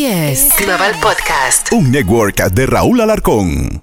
Así es. Global Podcast. Un network de Raúl Alarcón.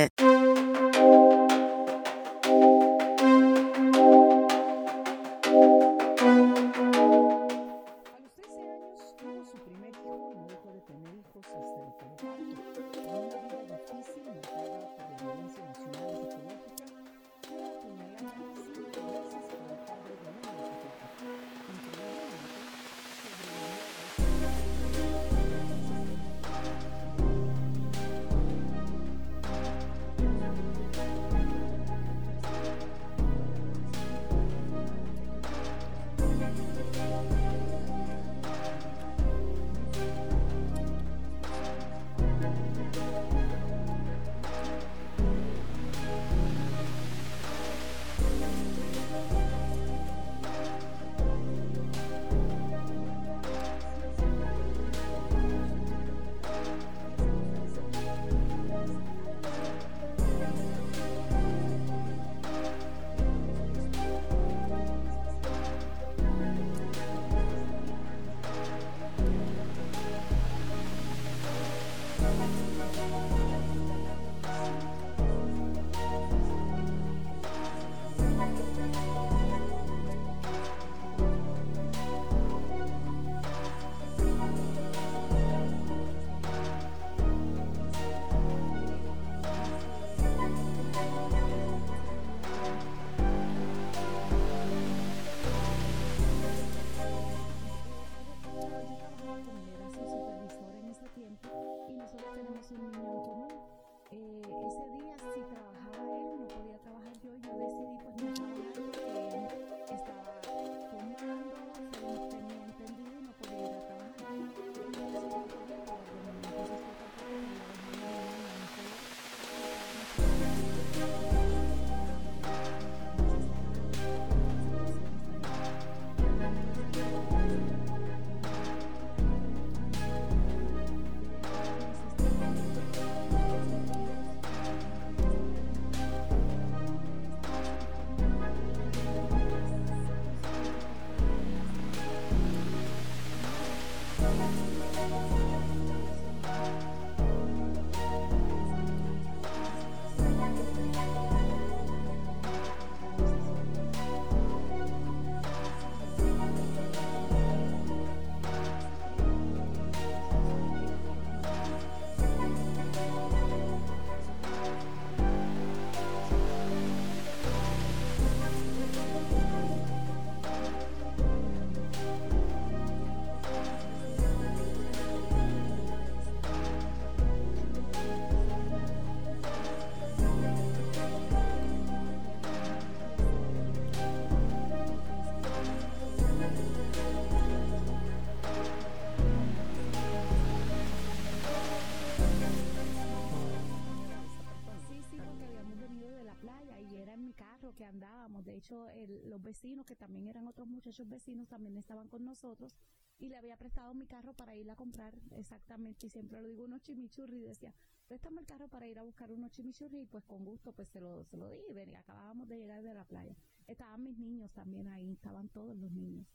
Los vecinos, que también eran otros muchachos vecinos, también estaban con nosotros, y le había prestado mi carro para ir a comprar exactamente, y siempre lo digo, unos chimichurri. Decía, préstame el carro para ir a buscar unos chimichurri, y pues con gusto pues se lo di, y venía, acabábamos de llegar de la playa. Estaban mis niños también ahí, estaban todos los niños.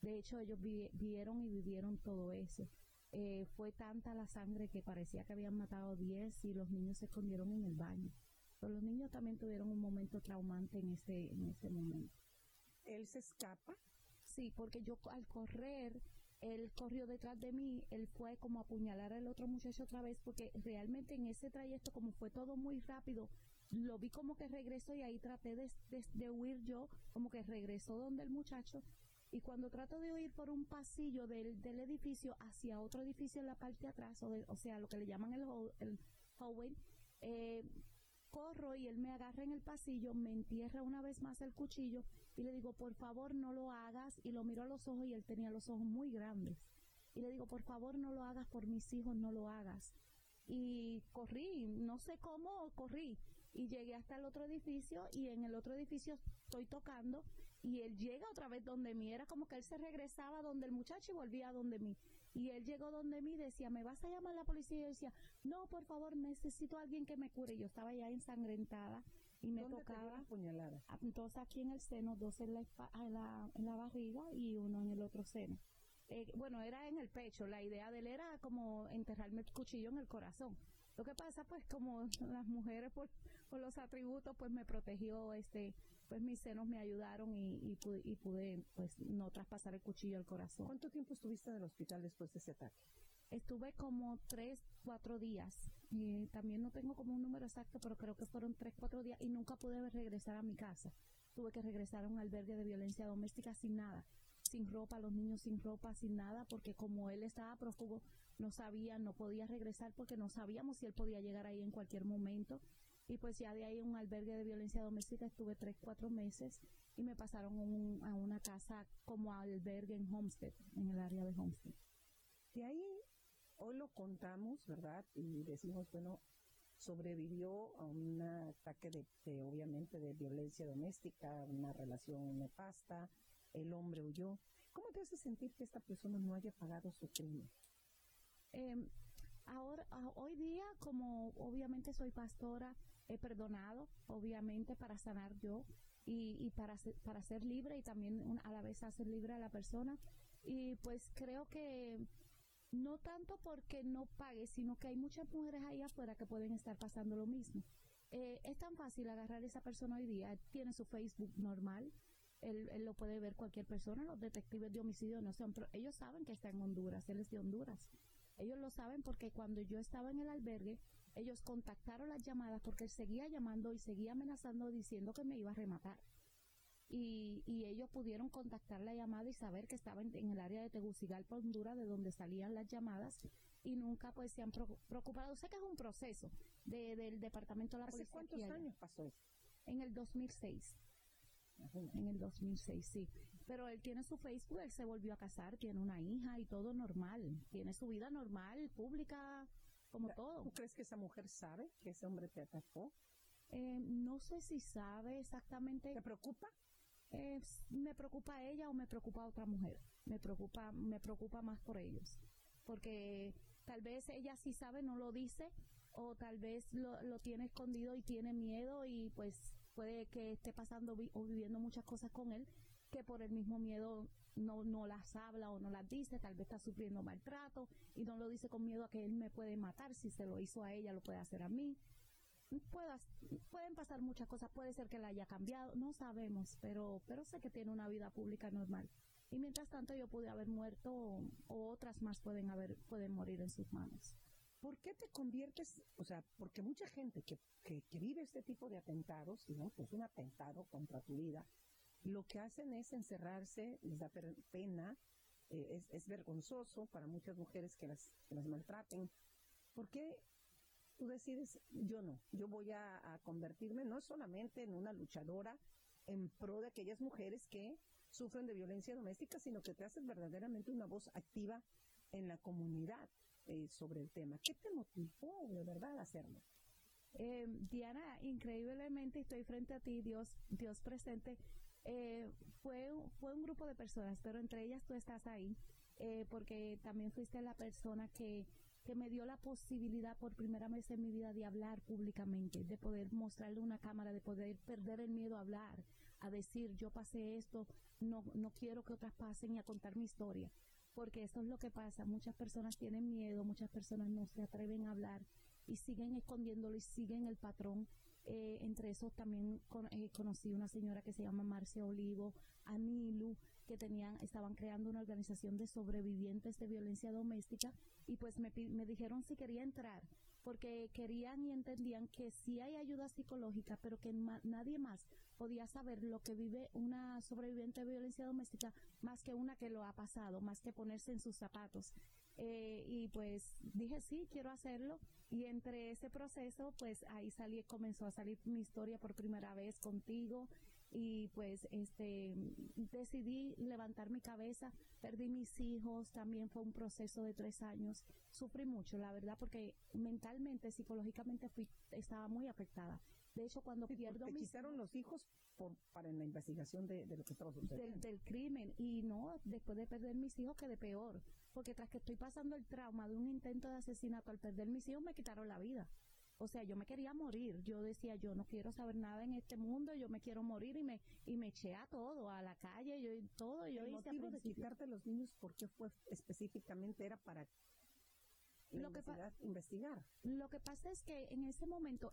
De hecho, ellos vieron y vivieron todo eso. Fue tanta la sangre que parecía que habían matado 10, y los niños se escondieron en el baño. Los niños también tuvieron un momento traumante en ese momento. ¿Él se escapa? Sí, porque yo al correr, él corrió detrás de mí, él fue como a apuñalar al otro muchacho otra vez, porque realmente en ese trayecto, como fue todo muy rápido, lo vi como que regresó, y ahí traté de huir yo, como que regresó donde el muchacho, y cuando trato de huir por un pasillo del edificio hacia otro edificio en la parte de atrás, o sea, lo que le llaman el hallway, corro y él me agarra en el pasillo, me entierra una vez más el cuchillo y le digo, por favor no lo hagas, y lo miro a los ojos, y él tenía los ojos muy grandes. y le digo, por favor, no lo hagas por mis hijos, no lo hagas. Y corrí, no sé cómo corrí, y llegué hasta el otro edificio, y en el otro edificio estoy tocando, y él llega otra vez donde mí. Era como que él se regresaba donde el muchacho y volvía donde mí, y él llegó donde mí, decía, ¿me vas a llamar la policía? Y yo decía, no, por favor, necesito a alguien que me cure. Yo estaba ya ensangrentada, y me tocaba, entonces aquí en el seno, dos en la barriga y uno en el otro seno. Bueno, era en el pecho. La idea de él era como enterrarme el cuchillo en el corazón. Lo que pasa, pues, como las mujeres por los atributos, pues me protegió, pues mis senos me ayudaron y pude, pues, no traspasar el cuchillo al corazón. ¿Cuánto tiempo estuviste en el hospital después de ese ataque? Estuve como 3-4 días. También no tengo como un número exacto, pero creo que fueron 3-4 días, y nunca pude regresar a mi casa. Tuve que regresar a un albergue de violencia doméstica sin nada. Sin ropa, los niños sin ropa, sin nada, porque como él estaba prófugo, no podía regresar porque no sabíamos si él podía llegar ahí en cualquier momento. Y pues ya de ahí, en un albergue de violencia doméstica estuve 3-4 meses, y me pasaron a una casa como albergue en Homestead, en el área de Homestead. De ahí, hoy lo contamos, ¿verdad? Y decimos, bueno, sobrevivió a un ataque obviamente, de violencia doméstica, una relación nefasta. El hombre huyó. ¿Cómo te hace sentir que esta persona no haya pagado su crimen? Hoy día, como obviamente soy pastora, he perdonado, obviamente, para sanar yo y para ser libre, y también a la vez hacer libre a la persona. Y pues creo que no tanto porque no pague, sino que hay muchas mujeres ahí afuera que pueden estar pasando lo mismo. Es tan fácil agarrar a esa persona hoy día. Tiene su Facebook normal. Él lo puede ver cualquier persona. Los detectives de homicidio no son, pero ellos saben que está en Honduras, él es de Honduras. Ellos lo saben porque cuando yo estaba en el albergue, ellos contactaron las llamadas porque él seguía llamando y seguía amenazando, diciendo que me iba a rematar. Y ellos pudieron contactar la llamada y saber que estaba en el área de Tegucigalpa, Honduras, de donde salían las llamadas, y nunca, pues, se han preocupado. Sé que es un proceso del Departamento de la Policía. ¿Hace cuántos años pasó eso? En el 2006. En el 2006, sí. Pero él tiene su Facebook, él se volvió a casar, tiene una hija y todo normal. Tiene su vida normal, pública, como todo. ¿Tú crees que esa mujer sabe que ese hombre te atacó? No sé si sabe exactamente. ¿Te preocupa? Me preocupa a ella o me preocupa a otra mujer. Me preocupa más por ellos. Porque tal vez ella sí sabe, no lo dice, o tal vez lo tiene escondido y tiene miedo, y pues puede que esté pasando o viviendo muchas cosas con él, que por el mismo miedo no las habla o no las dice. Tal vez está sufriendo maltrato y no lo dice con miedo a que él me puede matar. Si se lo hizo a ella, lo puede hacer a mí. Pueden pasar muchas cosas. Puede ser que la haya cambiado, no sabemos, pero sé que tiene una vida pública normal. Y mientras tanto yo pude haber muerto, o otras más pueden morir en sus manos. ¿Por qué te conviertes? O sea, porque mucha gente que vive este tipo de atentados, ¿no? Pues un atentado contra tu vida, lo que hacen es encerrarse, les da pena, es vergonzoso para muchas mujeres que las maltraten. ¿Por qué tú decides, yo voy a convertirme no solamente en una luchadora en pro de aquellas mujeres que sufren de violencia doméstica, sino que te haces verdaderamente una voz activa en la comunidad? Sobre el tema, ¿qué te motivó de verdad a hacerlo? Diana, increíblemente estoy frente a ti, Dios presente. Fue un grupo de personas, pero entre ellas tú estás ahí, porque también fuiste la persona que me dio la posibilidad por primera vez en mi vida de hablar públicamente, de poder mostrarle una cámara, de poder perder el miedo a hablar, a decir, yo pasé esto, no quiero que otras pasen, y a contar mi historia. Porque eso es lo que pasa, muchas personas tienen miedo, muchas personas no se atreven a hablar y siguen escondiéndolo y siguen el patrón. Entre esos también conocí una señora que se llama Marcia Olivo, Anilu, que estaban creando una organización de sobrevivientes de violencia doméstica, y pues me dijeron si quería entrar, porque querían y entendían que sí hay ayuda psicológica, pero que nadie más podía saber lo que vive una sobreviviente de violencia doméstica más que una que lo ha pasado, más que ponerse en sus zapatos. Y pues dije, sí, quiero hacerlo, y entre ese proceso, pues ahí comenzó a salir mi historia por primera vez contigo, y pues decidí levantar mi cabeza. Perdí mis hijos, también fue un proceso de 3 años. Sufrí mucho, la verdad, porque mentalmente, psicológicamente estaba muy afectada. De hecho, cuando pierdo mis... ¿Te quitaron los hijos para en la investigación de lo que estaba sucediendo? Del crimen. Y no, después de perder mis hijos quedé peor. Porque tras que estoy pasando el trauma de un intento de asesinato, al perder mis hijos me quitaron la vida. O sea, yo me quería morir. Yo decía, yo no quiero saber nada en este mundo, yo me quiero morir, y me eché a todo, a la calle, yo hice. ¿El motivo de quitarte los niños, por qué fue específicamente? ¿Era para investigar? Lo que pasa es que en ese momento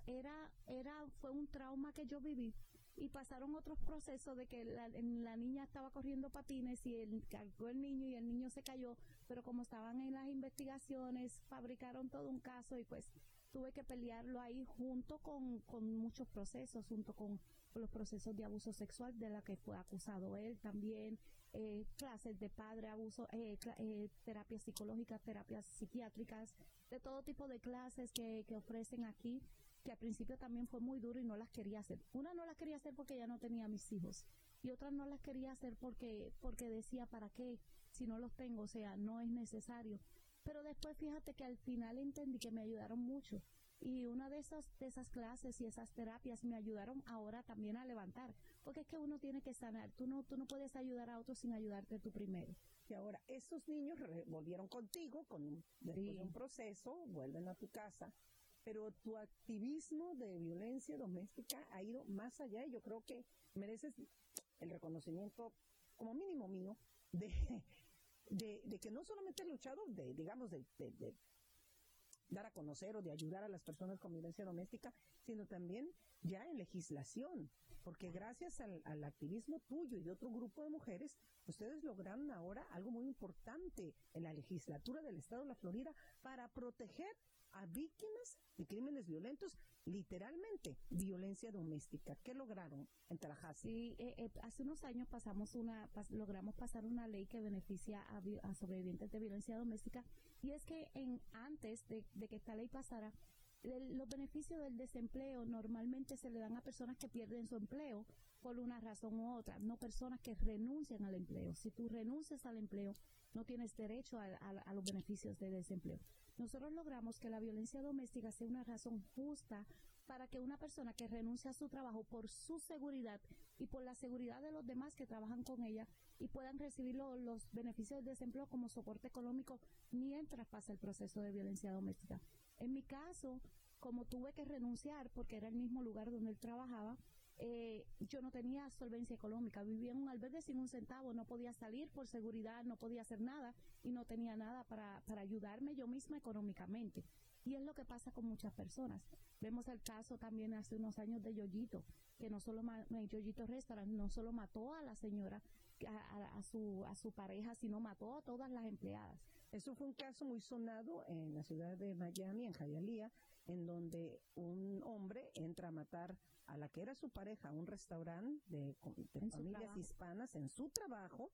fue un trauma que yo viví, y pasaron otros procesos de que la niña estaba corriendo patines y cargó el niño y el niño se cayó, pero como estaban en las investigaciones, fabricaron todo un caso y pues tuve que pelearlo ahí junto con muchos procesos, junto con los procesos de abuso sexual de la que fue acusado él también, clases de padre, abuso, terapias psicológicas, terapias psiquiátricas, de todo tipo de clases que ofrecen aquí, que al principio también fue muy duro y no las quería hacer. Una no las quería hacer porque ya no tenía mis hijos, y otra no las quería hacer porque decía, ¿para qué? Si no los tengo, o sea, no es necesario. Pero después fíjate que al final entendí que me ayudaron mucho, y una de esas clases y esas terapias me ayudaron ahora también a levantar, porque es que uno tiene que sanar. Tú no puedes ayudar a otros sin ayudarte tú primero. Y ahora, esos niños volvieron contigo después de un proceso, vuelven a tu casa, pero tu activismo de violencia doméstica ha ido más allá, y yo creo que mereces el reconocimiento, como mínimo mío, de que no solamente he luchado de dar a conocer o de ayudar a las personas con violencia doméstica, sino también ya en legislación, porque gracias al activismo tuyo y de otro grupo de mujeres, ustedes lograron ahora algo muy importante en la legislatura del estado de la Florida para proteger a víctimas de crímenes violentos, literalmente violencia doméstica. ¿Qué lograron en Tallahassee? Sí, hace unos años logramos pasar una ley que beneficia a sobrevivientes de violencia doméstica, y es que antes de que esta ley pasara, los beneficios del desempleo normalmente se le dan a personas que pierden su empleo por una razón u otra, no personas que renuncian al empleo. Si tú renuncias al empleo, no tienes derecho a los beneficios de desempleo. Nosotros logramos que la violencia doméstica sea una razón justa para que una persona que renuncia a su trabajo por su seguridad y por la seguridad de los demás que trabajan con ella, y puedan recibir los beneficios del desempleo como soporte económico mientras pasa el proceso de violencia doméstica. En mi caso, como tuve que renunciar porque era el mismo lugar donde él trabajaba, yo no tenía solvencia económica, vivía en un albergue sin un centavo, no podía salir por seguridad, no podía hacer nada, y no tenía nada para ayudarme yo misma económicamente. Y es lo que pasa con muchas personas. Vemos el caso también hace unos años de Yoyito, que no solo Yoyito Restaurant no solo mató a la señora, a su pareja, sino mató a todas las empleadas. Eso fue un caso muy sonado en la ciudad de Miami, en Hialeah, en donde un hombre entra a matar a la que era su pareja a un restaurante de familias hispanas en su trabajo,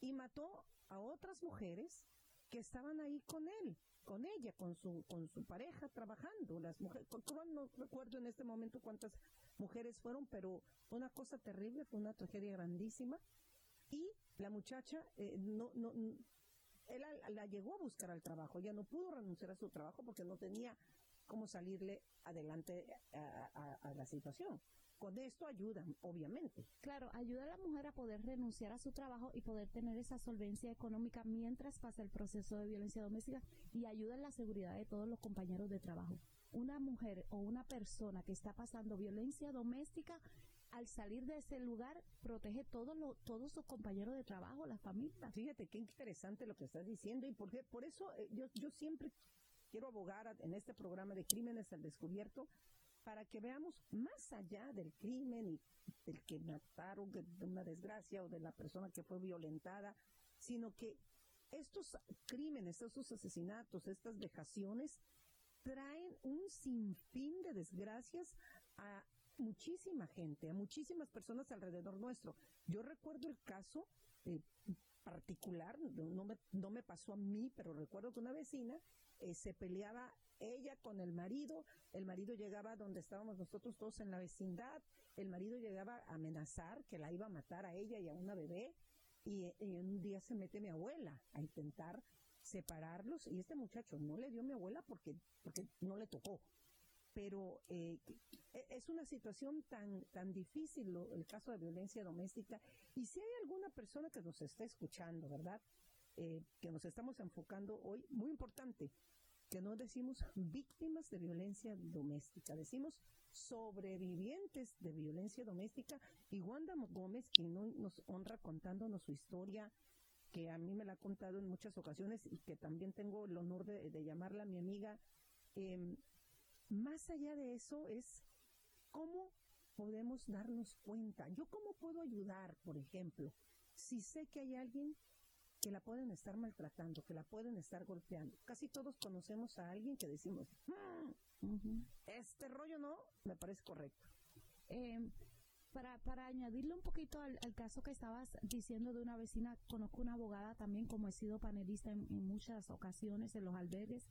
y mató a otras mujeres que estaban ahí con él, con ella, con su pareja trabajando. Las mujeres, no recuerdo en este momento cuántas mujeres fueron, pero fue una cosa terrible, fue una tragedia grandísima. Y la muchacha, él la llegó a buscar al trabajo, ella no pudo renunciar a su trabajo porque no tenía cómo salirle adelante a la situación. Con esto ayudan, obviamente. Claro, ayuda a la mujer a poder renunciar a su trabajo y poder tener esa solvencia económica mientras pasa el proceso de violencia doméstica, y ayuda en la seguridad de todos los compañeros de trabajo. Una mujer o una persona que está pasando violencia doméstica, al salir de ese lugar, protege todos sus compañeros de trabajo, las familias. Fíjate qué interesante lo que estás diciendo, y por eso yo siempre quiero abogar en este programa de Crímenes al Descubierto, para que veamos más allá del crimen y del que mataron, de una desgracia o de la persona que fue violentada, sino que estos crímenes, estos asesinatos, estas vejaciones traen un sinfín de desgracias a muchísima gente, a muchísimas personas alrededor nuestro. Yo recuerdo el caso particular, no me pasó a mí, pero recuerdo que una vecina se peleaba ella con el marido llegaba donde estábamos nosotros todos en la vecindad, el marido llegaba a amenazar que la iba a matar a ella y a una bebé, y un día se mete mi abuela a intentar separarlos, y este muchacho no le dio a mi abuela porque no le tocó. Pero es una situación tan difícil el caso de violencia doméstica. Y si hay alguna persona que nos está escuchando, ¿verdad? Que nos estamos enfocando hoy, muy importante, que no decimos víctimas de violencia doméstica, decimos sobrevivientes de violencia doméstica. Y Wanda Gómez, quien nos honra contándonos su historia, que a mí me la ha contado en muchas ocasiones y que también tengo el honor de llamarla mi amiga, más allá de eso es cómo podemos darnos cuenta. Yo cómo puedo ayudar, por ejemplo, si sé que hay alguien que la pueden estar maltratando, que la pueden estar golpeando. Casi todos conocemos a alguien que decimos, este rollo no, me parece correcto. Para añadirle un poquito al caso que estabas diciendo de una vecina, conozco una abogada también, como he sido panelista en muchas ocasiones en los albergues.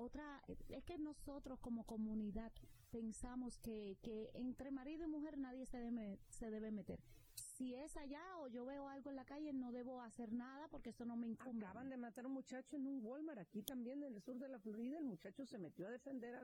Otra, es que nosotros como comunidad pensamos que entre marido y mujer nadie se debe meter. Si es allá o yo veo algo en la calle, no debo hacer nada porque eso no me incumbe. Acaban de matar a un muchacho en un Walmart aquí también en el sur de la Florida. El muchacho se metió a defender a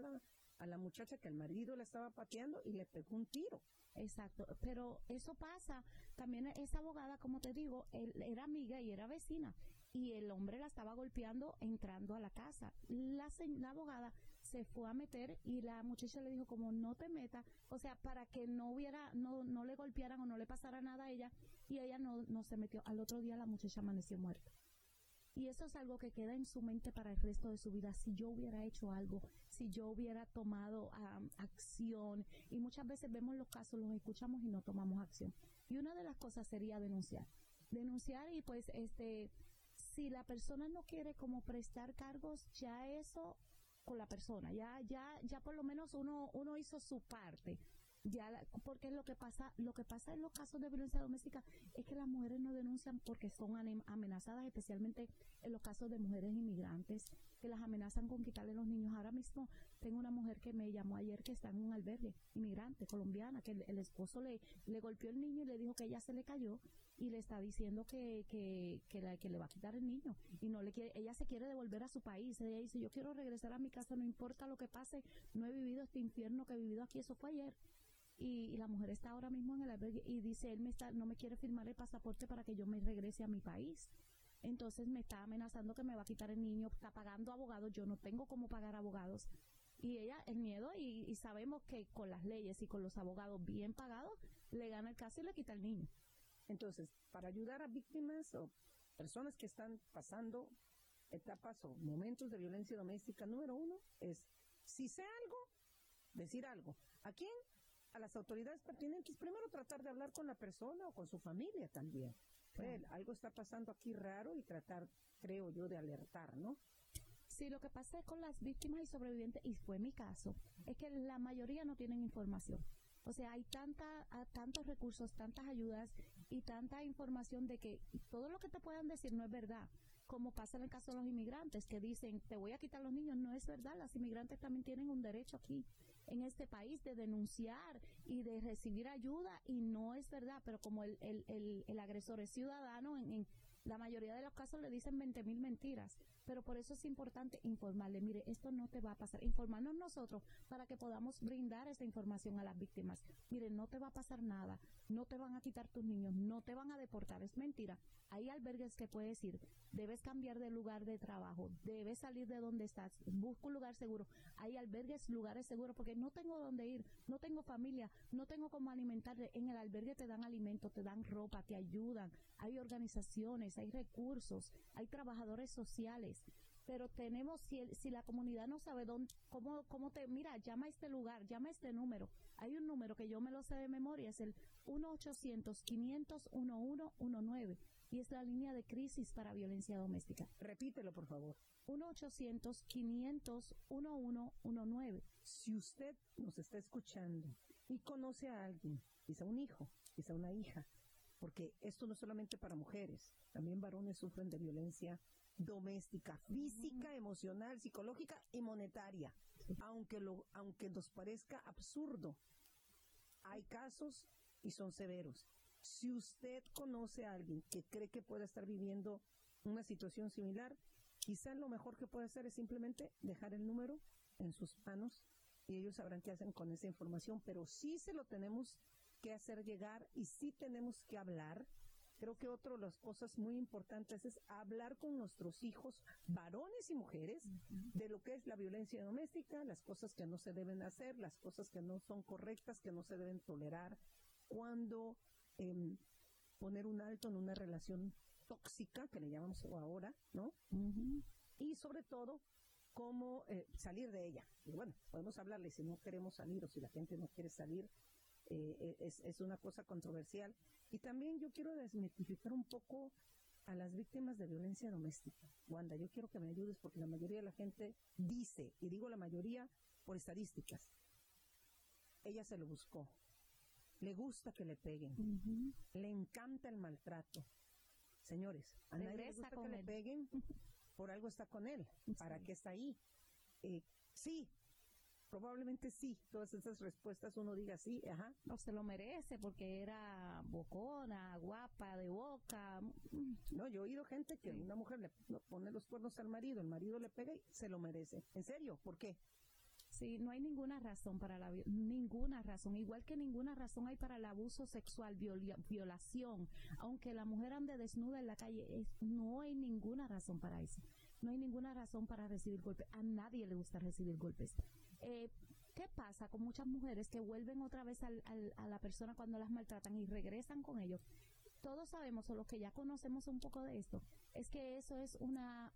la muchacha que el marido le estaba pateando y le pegó un tiro. Exacto, pero eso pasa. También esa abogada, como te digo, era amiga y era vecina. Y el hombre la estaba golpeando entrando a la casa. La abogada se fue a meter y la muchacha le dijo como no te metas, o sea, para que no le golpearan o no le pasara nada a ella, y ella no se metió. Al otro día la muchacha amaneció muerta. Y eso es algo que queda en su mente para el resto de su vida. Si yo hubiera hecho algo, si yo hubiera tomado acción, y muchas veces vemos los casos, los escuchamos y no tomamos acción. Y una de las cosas sería denunciar y pues si la persona no quiere como prestar cargos, ya eso con la persona, ya por lo menos uno hizo su parte. Ya, porque lo que pasa en los casos de violencia doméstica es que las mujeres no denuncian porque son amenazadas, especialmente en los casos de mujeres inmigrantes que las amenazan con quitarle los niños. Ahora mismo tengo una mujer que me llamó ayer que está en un albergue, inmigrante colombiana, que el esposo le golpeó el niño y le dijo que ella se le cayó y le está diciendo que le va a quitar el niño y no le quiere, ella se quiere devolver a su país. Ella dice, yo quiero regresar a mi casa, no importa lo que pase, no he vivido este infierno que he vivido aquí. Eso fue ayer. Y la mujer está ahora mismo en el albergue y dice, él no me quiere firmar el pasaporte para que yo me regrese a mi país. Entonces me está amenazando que me va a quitar el niño, está pagando abogados, yo no tengo cómo pagar abogados. Y ella, el miedo, y sabemos que con las leyes y con los abogados bien pagados, le gana el caso y le quita el niño. Entonces, para ayudar a víctimas o personas que están pasando etapas o momentos de violencia doméstica, número uno es, si sé algo, decir algo. ¿A quién? A las autoridades pertinentes, primero tratar de hablar con la persona o con su familia también. Claro. Algo está pasando aquí raro y tratar, creo yo, de alertar, ¿no? Sí, lo que pasa es con las víctimas y sobrevivientes, y fue mi caso, es que la mayoría no tienen información. O sea, hay tantos recursos, tantas ayudas y tanta información de que todo lo que te puedan decir no es verdad. Como pasa en el caso de los inmigrantes que dicen, te voy a quitar los niños, no es verdad. Las inmigrantes también tienen un derecho aquí, en este país, de denunciar y de recibir ayuda, y no es verdad. Pero como el agresor es ciudadano, en la mayoría de los casos le dicen 20,000 mentiras. Pero por eso es importante informarle, mire, esto no te va a pasar. Informarnos nosotros para que podamos brindar esa información a las víctimas. Mire, no te va a pasar nada, no te van a quitar tus niños, no te van a deportar, es mentira. Hay albergues que puedes ir, debes cambiar de lugar de trabajo, debes salir de donde estás, busca un lugar seguro. Hay albergues, lugares seguros, porque no tengo dónde ir, no tengo familia, no tengo cómo alimentarle. En el albergue te dan alimento, te dan ropa, te ayudan, hay organizaciones, hay recursos, hay trabajadores sociales. Pero tenemos, si la comunidad no sabe cómo te, mira, llama a este lugar, llama a este número. Hay un número que yo me lo sé de memoria, es el 1-800-500-1119, y es la línea de crisis para violencia doméstica. Repítelo, por favor. 1-800-500-1119. Si usted nos está escuchando y conoce a alguien, quizá un hijo, quizá una hija, porque esto no es solamente para mujeres, también varones sufren de violencia doméstica, física, emocional, psicológica y monetaria. Aunque nos parezca absurdo, hay casos y son severos. Si usted conoce a alguien que cree que pueda estar viviendo una situación similar, quizás lo mejor que puede hacer es simplemente dejar el número en sus manos y ellos sabrán qué hacen con esa información, pero sí se lo tenemos que hacer llegar y sí tenemos que hablar. Creo que otra de las cosas muy importantes es hablar con nuestros hijos, varones y mujeres, de lo que es la violencia doméstica, las cosas que no se deben hacer, las cosas que no son correctas, que no se deben tolerar, cuando poner un alto en una relación tóxica, que le llamamos ahora, ¿no? Y sobre todo, cómo salir de ella. Y bueno, podemos hablarle si no queremos salir o si la gente no quiere salir. Es una cosa controversial. Y también yo quiero desmitificar un poco a las víctimas de violencia doméstica. Wanda, yo quiero que me ayudes porque la mayoría de la gente dice, y digo la mayoría por estadísticas, ella se lo buscó, le gusta que le peguen, le encanta el maltrato. Señores, a nadie le gusta que le peguen, por algo está con él, ¿para qué está ahí? Sí, probablemente sí, todas esas respuestas uno diga sí, ajá. No se lo merece porque era bocona, guapa, de boca. No, yo he oído gente que una mujer le pone los cuernos al marido, el marido le pega y se lo merece. ¿En serio? ¿Por qué? Sí, no hay ninguna razón para la igual que ninguna razón hay para el abuso sexual, violación, aunque la mujer ande desnuda en la calle, no hay ninguna razón para eso, no hay ninguna razón para recibir golpes, a nadie le gusta recibir golpes. ¿Qué pasa con muchas mujeres que vuelven otra vez a la persona cuando las maltratan y regresan con ellos? Todos sabemos, o los que ya conocemos un poco de esto, es que eso es una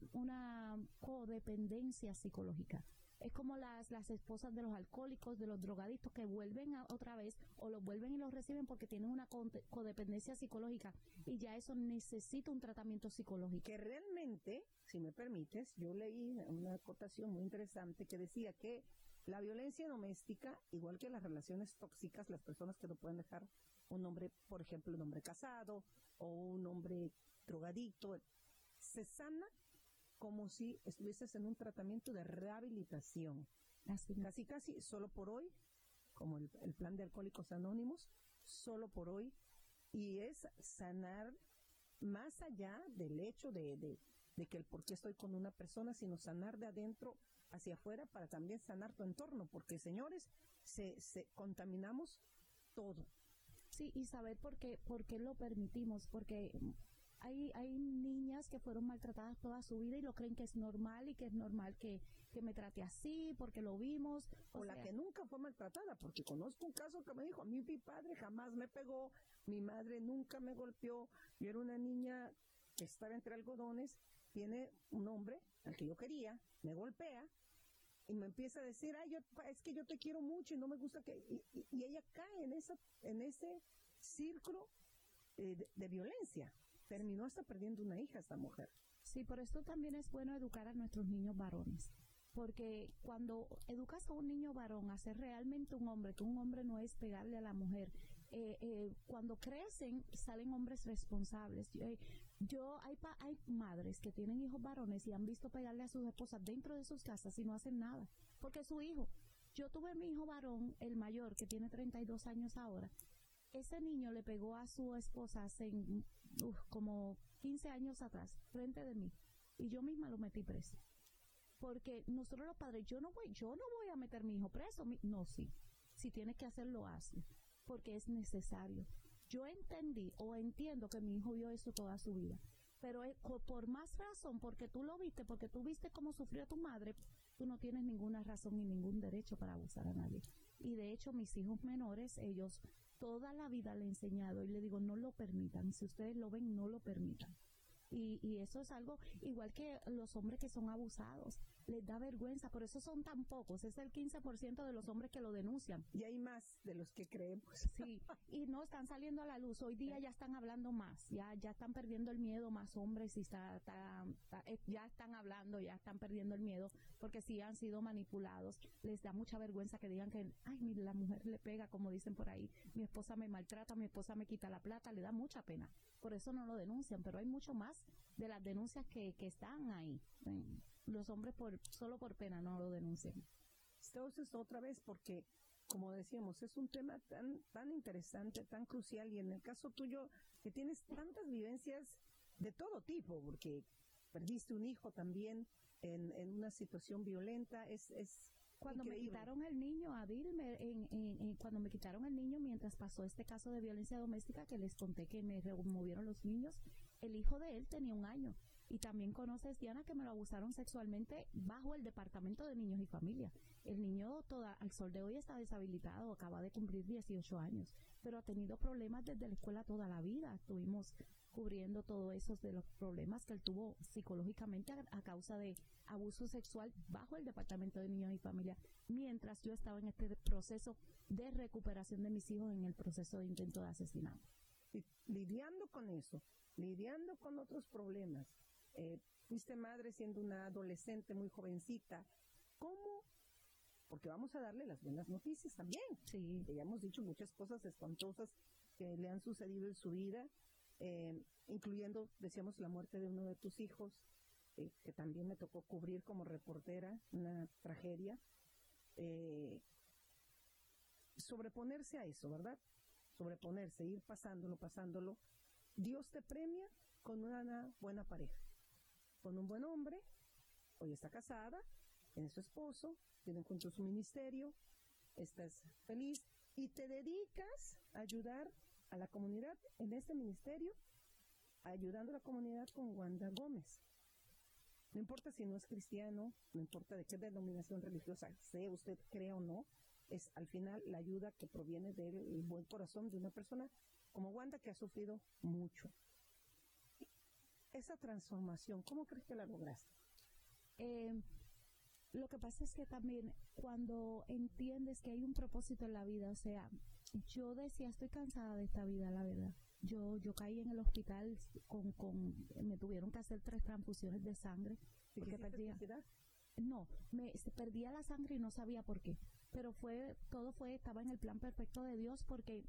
codependencia psicológica. Es como las esposas de los alcohólicos, de los drogadictos que vuelven otra vez o los vuelven y los reciben porque tienen una codependencia psicológica y ya eso necesita un tratamiento psicológico. Que realmente, si me permites, yo leí una acotación muy interesante que decía que la violencia doméstica, igual que las relaciones tóxicas, las personas que no pueden dejar un hombre, por ejemplo, un hombre casado o un hombre drogadicto, se sana como si estuvieses en un tratamiento de rehabilitación. Casi solo por hoy, como el plan de Alcohólicos Anónimos, solo por hoy, y es sanar más allá del hecho de que el por qué estoy con una persona, sino sanar de adentro hacia afuera para también sanar tu entorno, porque señores, se contaminamos todo. Sí, y saber por qué lo permitimos, porque hay niñas que fueron maltratadas toda su vida y lo creen que es normal y que es normal que me trate así porque lo vimos. O sea, la que nunca fue maltratada, porque conozco un caso que me dijo, a mí mi padre jamás me pegó, mi madre nunca me golpeó, yo era una niña que estaba entre algodones, tiene un hombre al que yo quería, me golpea y me empieza a decir, es que yo te quiero mucho y no me gusta que... Y ella cae en ese círculo de violencia. Terminó hasta perdiendo una hija esta mujer. Sí, por esto también es bueno educar a nuestros niños varones. Porque cuando educas a un niño varón a ser realmente un hombre, que un hombre no es pegarle a la mujer, cuando crecen salen hombres responsables. Hay madres que tienen hijos varones y han visto pegarle a sus esposas dentro de sus casas y no hacen nada, porque es su hijo. Yo tuve mi hijo varón, el mayor, que tiene 32 años ahora. Ese niño le pegó a su esposa hace como 15 años atrás, frente de mí, y yo misma lo metí preso. Porque nosotros los padres, yo no voy a meter a mi hijo preso. No, sí. Si tienes que hacerlo, hazlo. Porque es necesario. Yo entendí o entiendo que mi hijo vio eso toda su vida. Pero por más razón, porque tú lo viste, porque tú viste cómo sufrió tu madre, tú no tienes ninguna razón ni ningún derecho para abusar a nadie. Y de hecho, mis hijos menores, ellos toda la vida le he enseñado y le digo, no lo permitan. Si ustedes lo ven, no lo permitan. y eso es algo igual que los hombres que son abusados, les da vergüenza, por eso son tan pocos, es el 15% de los hombres que lo denuncian. Y hay más de los que creemos. Sí, y no están saliendo a la luz, hoy día ya están hablando más, ya están perdiendo el miedo más hombres, y ya están hablando, ya están perdiendo el miedo, porque si han sido manipulados, les da mucha vergüenza que digan que, ay, mira, la mujer le pega, como dicen por ahí, mi esposa me maltrata, mi esposa me quita la plata, le da mucha pena, por eso no lo denuncian, pero hay mucho más de las denuncias que están ahí. Los hombres solo por pena no lo denuncian. Entonces, otra vez, porque como decíamos, es un tema tan, tan interesante, tan crucial, y en el caso tuyo, que tienes tantas vivencias de todo tipo, porque perdiste un hijo también en una situación violenta, es cuando increíble. Me quitaron el niño a Vilmer, cuando me quitaron el niño mientras pasó este caso de violencia doméstica que les conté que me removieron los niños, el hijo de él tenía 1 año. Y también conoces, Diana, que me lo abusaron sexualmente bajo el Departamento de Niños y Familias. El niño al sol de hoy está deshabilitado, acaba de cumplir 18 años, pero ha tenido problemas desde la escuela toda la vida. Estuvimos cubriendo todo eso de los problemas que él tuvo psicológicamente a causa de abuso sexual bajo el Departamento de Niños y Familias, mientras yo estaba en este proceso de recuperación de mis hijos en el proceso de intento de asesinato. Lidiando con eso, lidiando con otros problemas. Fuiste madre siendo una adolescente muy jovencita. ¿Cómo? Porque vamos a darle las buenas noticias también. Sí. Ya hemos dicho muchas cosas espantosas que le han sucedido en su vida, incluyendo, decíamos, la muerte de uno de tus hijos, que también me tocó cubrir como reportera, una tragedia. Sobreponerse a eso, ¿verdad? Sobreponerse, ir pasándolo. Dios te premia con una buena pareja, con un buen hombre. Hoy está casada, tiene su esposo, tienen juntos su ministerio, estás feliz y te dedicas a ayudar a la comunidad en este ministerio, ayudando a la comunidad con Wanda Gómez. No importa si no es cristiano, no importa de qué denominación religiosa sea usted, crea o no, es al final la ayuda que proviene del buen corazón de una persona como Wanda, que ha sufrido mucho. Esa transformación, ¿cómo crees que la lograste? Lo que pasa es que también cuando entiendes que hay un propósito en la vida, o sea, yo decía, estoy cansada de esta vida, la verdad. Yo caí en el hospital, me tuvieron que hacer 3 transfusiones de sangre. ¿Y qué necesidad? No, me perdía la sangre y no sabía por qué. Pero estaba en el plan perfecto de Dios, porque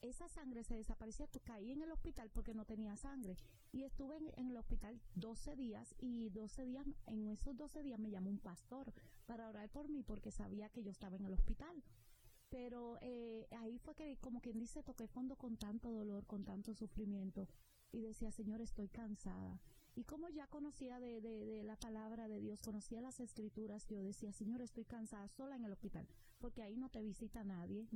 esa sangre se desaparecía, caí en el hospital porque no tenía sangre y estuve en el hospital 12 días y 12 días, en esos 12 días me llamó un pastor para orar por mí porque sabía que yo estaba en el hospital, pero ahí fue que, como quien dice, toqué fondo con tanto dolor, con tanto sufrimiento y decía, Señor, estoy cansada. Y como ya conocía de la palabra de Dios, conocía las escrituras, yo decía, Señor, estoy cansada, sola en el hospital, porque ahí no te visita nadie,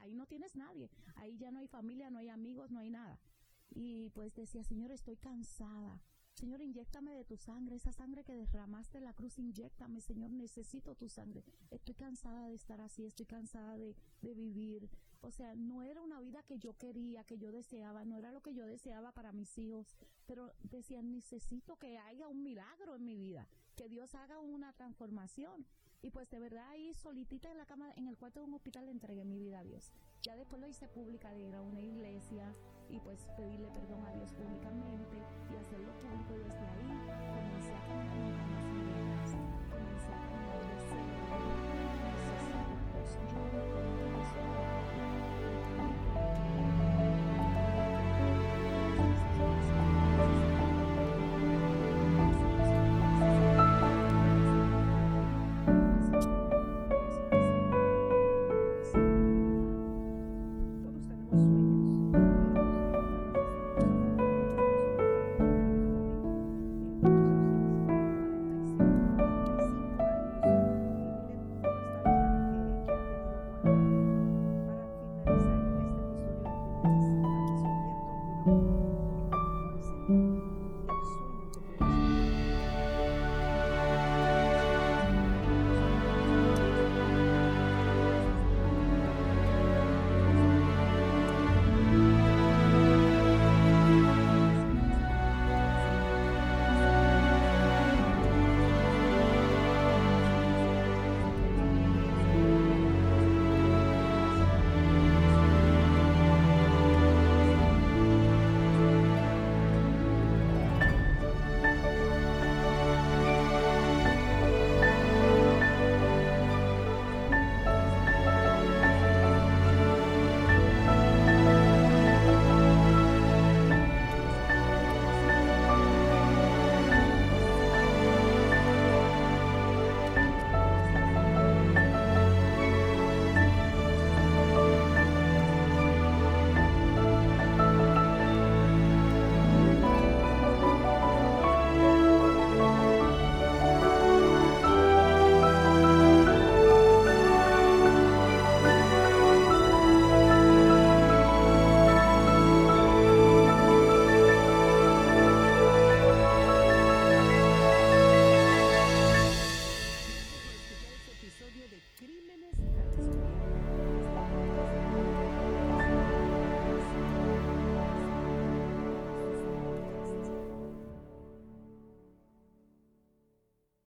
ahí no tienes nadie, ahí ya no hay familia, no hay amigos, no hay nada. Y pues decía, Señor, estoy cansada. Señor, inyéctame de tu sangre, esa sangre que derramaste en la cruz, inyéctame, Señor, necesito tu sangre. Estoy cansada de estar así, estoy cansada de vivir. O sea, no era una vida que yo quería, que yo deseaba, no era lo que yo deseaba para mis hijos, pero decía, necesito que haya un milagro en mi vida, que Dios haga una transformación. Y pues de verdad ahí solitita en la cama, en el cuarto de un hospital, le entregué mi vida a Dios. Ya después lo hice pública, de ir a una iglesia y pues pedirle perdón a Dios públicamente y hacerlo público. Desde ahí comencé a caminar.